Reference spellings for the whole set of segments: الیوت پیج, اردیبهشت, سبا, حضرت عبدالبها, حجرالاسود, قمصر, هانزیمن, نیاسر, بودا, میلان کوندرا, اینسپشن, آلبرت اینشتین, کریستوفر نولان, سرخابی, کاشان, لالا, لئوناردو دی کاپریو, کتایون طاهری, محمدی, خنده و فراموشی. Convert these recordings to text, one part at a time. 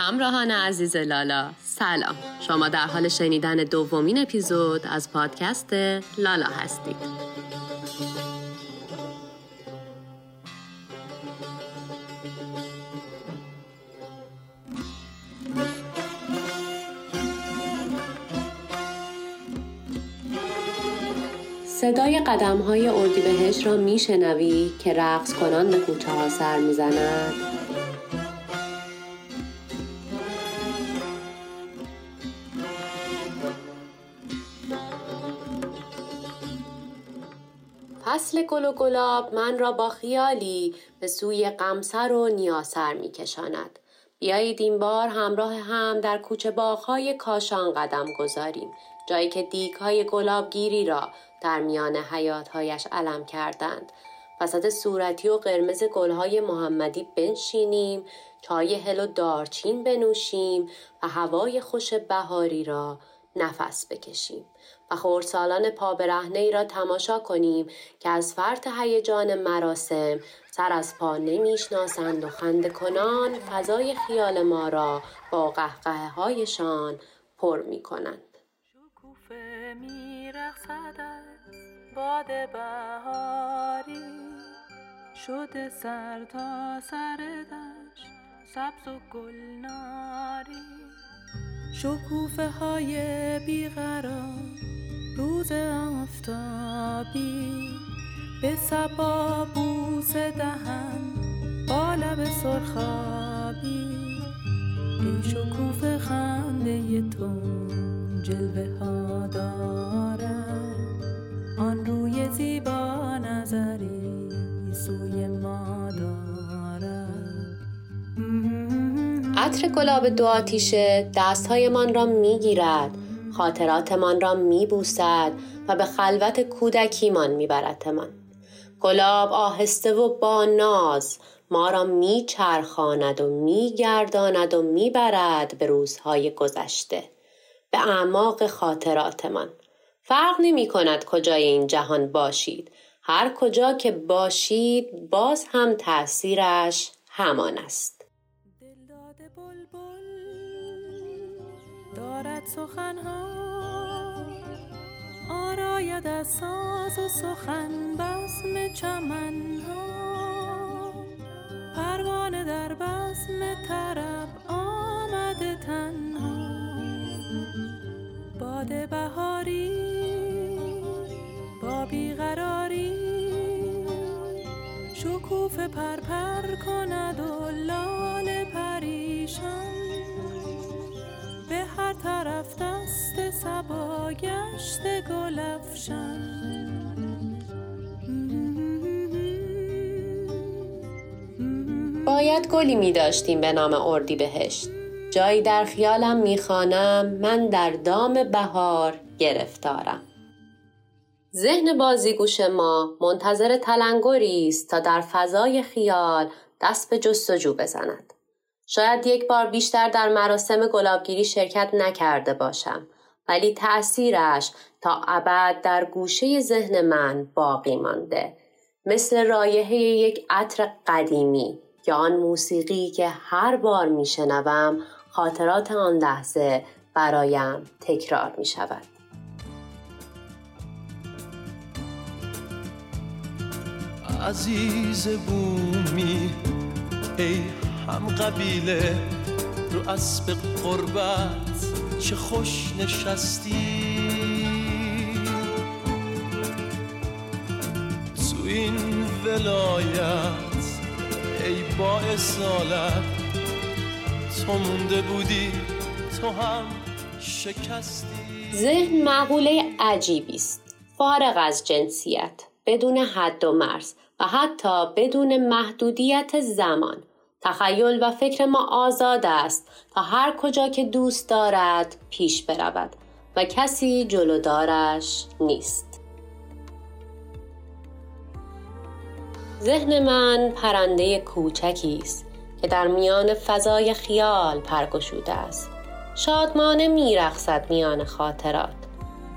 همراهان عزیز لالا، سلام. شما در حال شنیدن دومین اپیزود از پادکست لالا هستید. صدای قدم‌های اردیبهشت را می‌شنوی که رقص کنان به کوچه‌ها سر می‌زنند. فصل گل و گلاب من را با خیالی به سوی قمصر و نیاسر می‌کشاند. بیایید این بار همراه هم در کوچه باغ‌های کاشان قدم گذاریم، جایی که دیگ‌های گلابگیری را در میان حیات‌هایش علم کردند. وسط صورتی و قرمز گل‌های محمدی بنشینیم، چای هل و دارچین بنوشیم و هوای خوش بهاری را نفس بکشیم و خردسالان پابرهنه‌ای را تماشا کنیم که از فرط هیجان مراسم سر از پا نمی‌شناسند و خنده کنان فضای خیال ما را با قهقهه‌هایشان پر می‌کنند. شکوفه می‌رقصد از باد بهاری، شده سر تا سر دشت سبز و گلناری. شکوفه های بیقرار روز آفتابی، به سبا بوسه دهن با لب سرخابی. این شکوفه خنده تو جلوه ها دارد، آن روی زیبا نظری سوی ما دارد. عطر گلاب دو آتیشه دست‌هایمان را می‌گیرد، خاطراتمان را می‌بوسد و به خلوت کودکیمان می‌بردمان. گلاب آهسته و با ناز ما را می‌چرخاند و می‌گرداند و می‌برد به روزهای گذشته، به اعماق خاطراتمان. فرق نمی‌کند کجای این جهان باشید، هر کجا که باشید باز هم تأثیرش همان است. دارد سخنها آراید از ساز و سخن، بزم چمنها پروانه در بزم طرب آمده تنها. باد بهاری با بیقراری شکوفه پرپر کند و لاله پریشان. به هر طرف دست سبا گشت گل افشان. باید گلی می داشتیم به نام اردیبهشت، جایی در خیالم می خوانم من در دام بهار گرفتارم. ذهن بازیگوش ما منتظر تلنگری است تا در فضای خیال دست به جستجو بزند. شاید یک بار بیشتر در مراسم گلابگیری شرکت نکرده باشم، ولی تأثیرش تا ابد در گوشه ذهن من باقی مانده، مثل رایحه یک عطر قدیمی یا آن موسیقی که هر بار میشنوم خاطرات آن لحظه برایم تکرار می شود. عزیز بومی ای هم قبیله، رو اسب قربت چه خوش نشستی، تو این ولایت ای با اصالت، تو مونده بودی تو هم شکستی. ذهن معقوله عجیبی است، فارغ از جنسیت، بدون حد و مرز و حتی بدون محدودیت زمان. تخیل و فکر ما آزاد است تا هر کجا که دوست دارد پیش برود و کسی جلودارش نیست. ذهن من پرنده کوچکی است که در میان فضای خیال پرگشوده است، شادمانه می‌رقصد میان خاطرات.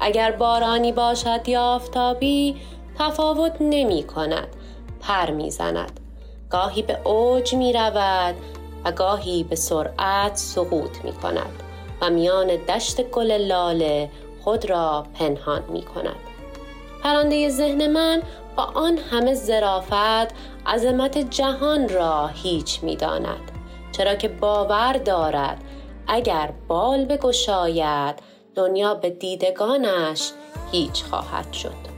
اگر بارانی باشد یا آفتابی تفاوت نمی‌کند، پر می‌زند. گاهی به اوج می رود و گاهی به سرعت سقوط می کند و میان دشت گل لاله خود را پنهان می کند. پرنده ذهن من با آن همه ظرافت عظمت جهان را هیچ می داند، چرا که باور دارد اگر بال بگشاید دنیا به دیدگانش هیچ خواهد شد.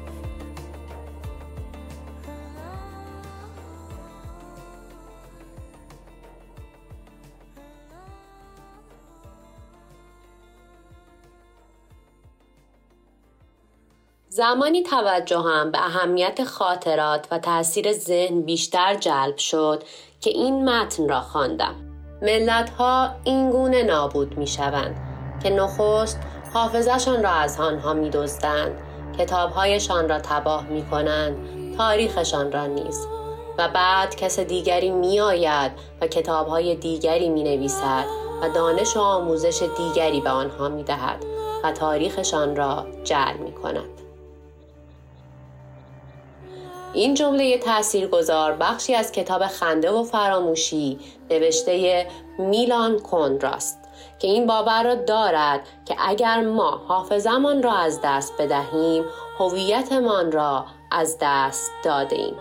زمانی توجهم به اهمیت خاطرات و تأثیر ذهن بیشتر جلب شد که این متن را خواندم. ملت‌ها این گونه نابود می‌شوند که نخست حافظه‌شان را از آنها می‌دزدند، کتاب‌هایشان را تباه می‌کنند، تاریخشان را نیز، و بعد کس دیگری می‌آید و کتاب‌های دیگری می‌نویسد و دانش و آموزش دیگری به آنها می‌دهد و تاریخشان را جعل می‌کند. این جمله تاثیرگذار بخشی از کتاب خنده و فراموشی نوشته میلان کوندرا است که این باور را دارد که اگر ما حافظه‌مان را از دست بدهیم، هویتمان را از دست داده‌ایم.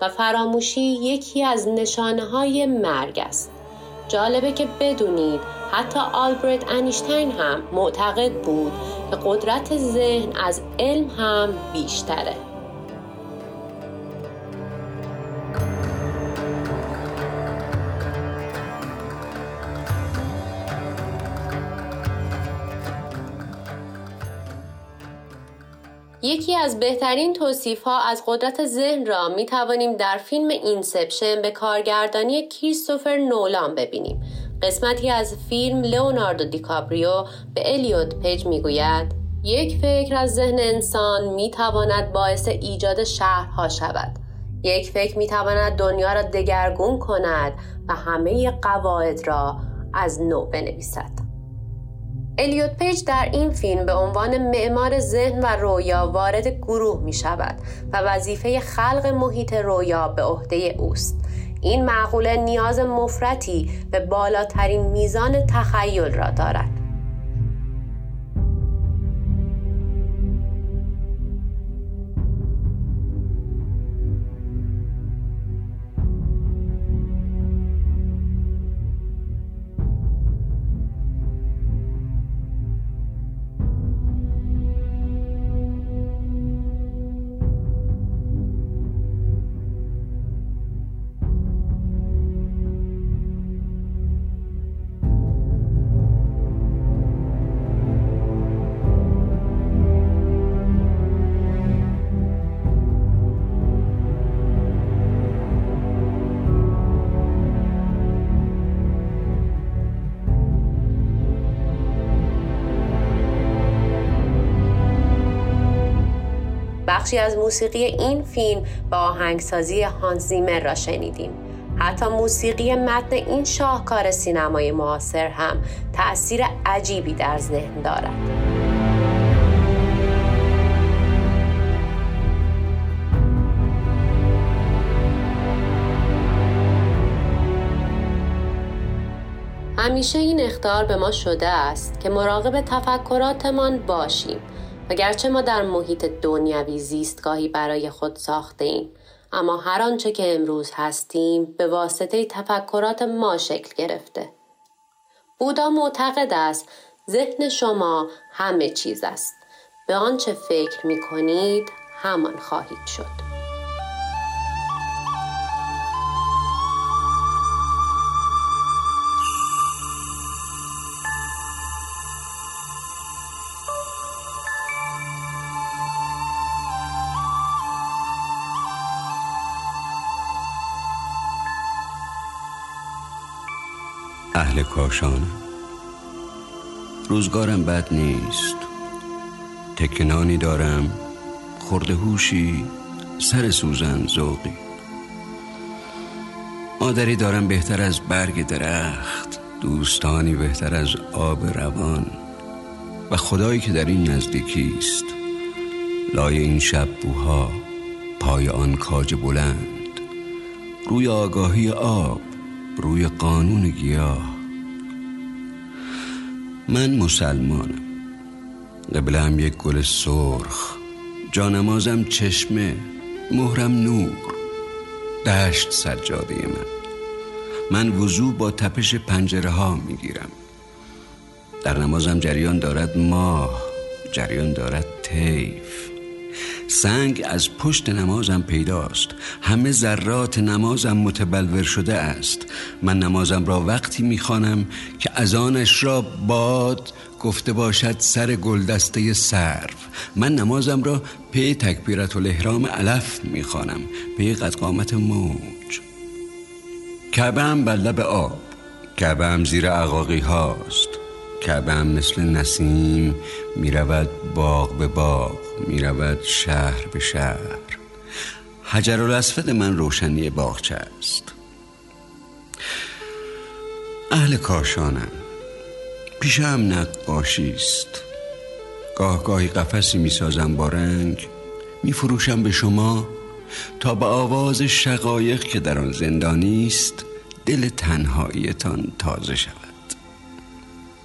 و فراموشی یکی از نشانه‌های مرگ است. جالبه که بدونید حتی آلبرت اینشتین هم معتقد بود که قدرت ذهن از علم هم بیشتره. یکی از بهترین توصیف‌ها از قدرت ذهن را می‌توانیم در فیلم اینسپشن به کارگردانی کریستوفر نولان ببینیم. قسمتی از فیلم لئوناردو دی کاپریو به الیوت پیج می‌گوید: یک فکر از ذهن انسان می‌تواند باعث ایجاد شهرها شود. یک فکر می‌تواند دنیا را دگرگون کند و همه قواعد را از نو بنویسد. الیوت پیج در این فیلم به عنوان معمار ذهن و رویا وارد گروه می شود و وظیفه خلق محیط رویا به عهده اوست. این معقوله نیاز مفرطی به بالاترین میزان تخیل را دارد. بخشی از موسیقی این فیلم با آهنگسازی هانزیمن را شنیدیم. حتی موسیقی متن این شاهکار سینمای معاصر هم تأثیر عجیبی در ذهن دارد. همیشه این اخطار به ما شده است که مراقب تفکراتمان باشیم. اگرچه ما در محیط دنیوی زیستگاهی برای خود ساخته ایم، اما هر آنچه که امروز هستیم به واسطه تفکرات ما شکل گرفته. بودا معتقد است ذهن شما همه چیز است. به آنچه فکر می کنید همان خواهید شد. اهل کاشانم، روزگارم بد نیست، تکنانی دارم، خرده هوشی، سر سوزن ذوقی، مادری دارم بهتر از برگ درخت، دوستانی بهتر از آب روان و خدایی که در این نزدیکی است، لای این شب بوها، پای آن کاج بلند، روی آگاهی آب، روی قانون گیاه. من مسلمانم، قبلم یک گل سرخ، جانمازم چشمه، مهرم نور، دشت سجاده من وضو با تپش پنجره ها می گیرم. در نمازم جریان دارد ماه، جریان دارد طیف. سنگ از پشت نمازم پیداست، همه ذرات نمازم متبلور شده است. من نمازم را وقتی میخوانم که اذانش را باد گفته باشد سر گلدسته سرو. من نمازم را پی تکبیرةالاحرام علف میخوانم، پی قد قامت موج. کعبه ام بر لب آب، کعبه ام زیر عقاقی هاست، کعبه ام مثل نسیم میرود باغ به باغ، میرود شهر به شهر. حجرالاسود من روشنی باغچه است. اهل کاشانم، پیشم نقاشی است. گاه گاهی قفسی میسازم با رنگ، میفروشم به شما تا به آواز شقایق که در آن زندانی است دل تنهاییتان تازه شود.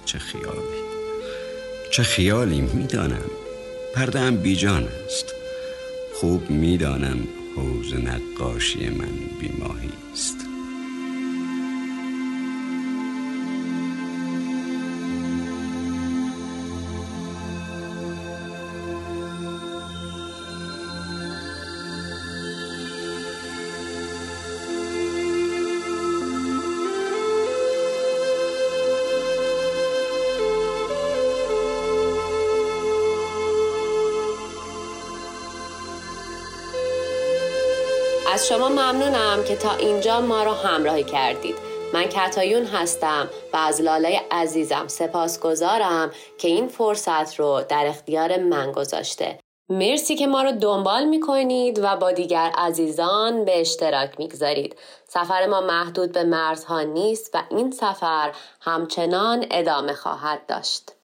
چه خیالی، چه خیالی. میدانم پرده ام بی جان است، خوب میدانم حوض نقاشی من بی ماهی است. از شما ممنونم که تا اینجا ما رو همراهی کردید. من کتایون هستم و از لالای عزیزم سپاسگزارم که این فرصت رو در اختیار من گذاشته. مرسی که ما رو دنبال میکنید و با دیگر عزیزان به اشتراک میگذارید. سفر ما محدود به مرزها نیست و این سفر همچنان ادامه خواهد داشت.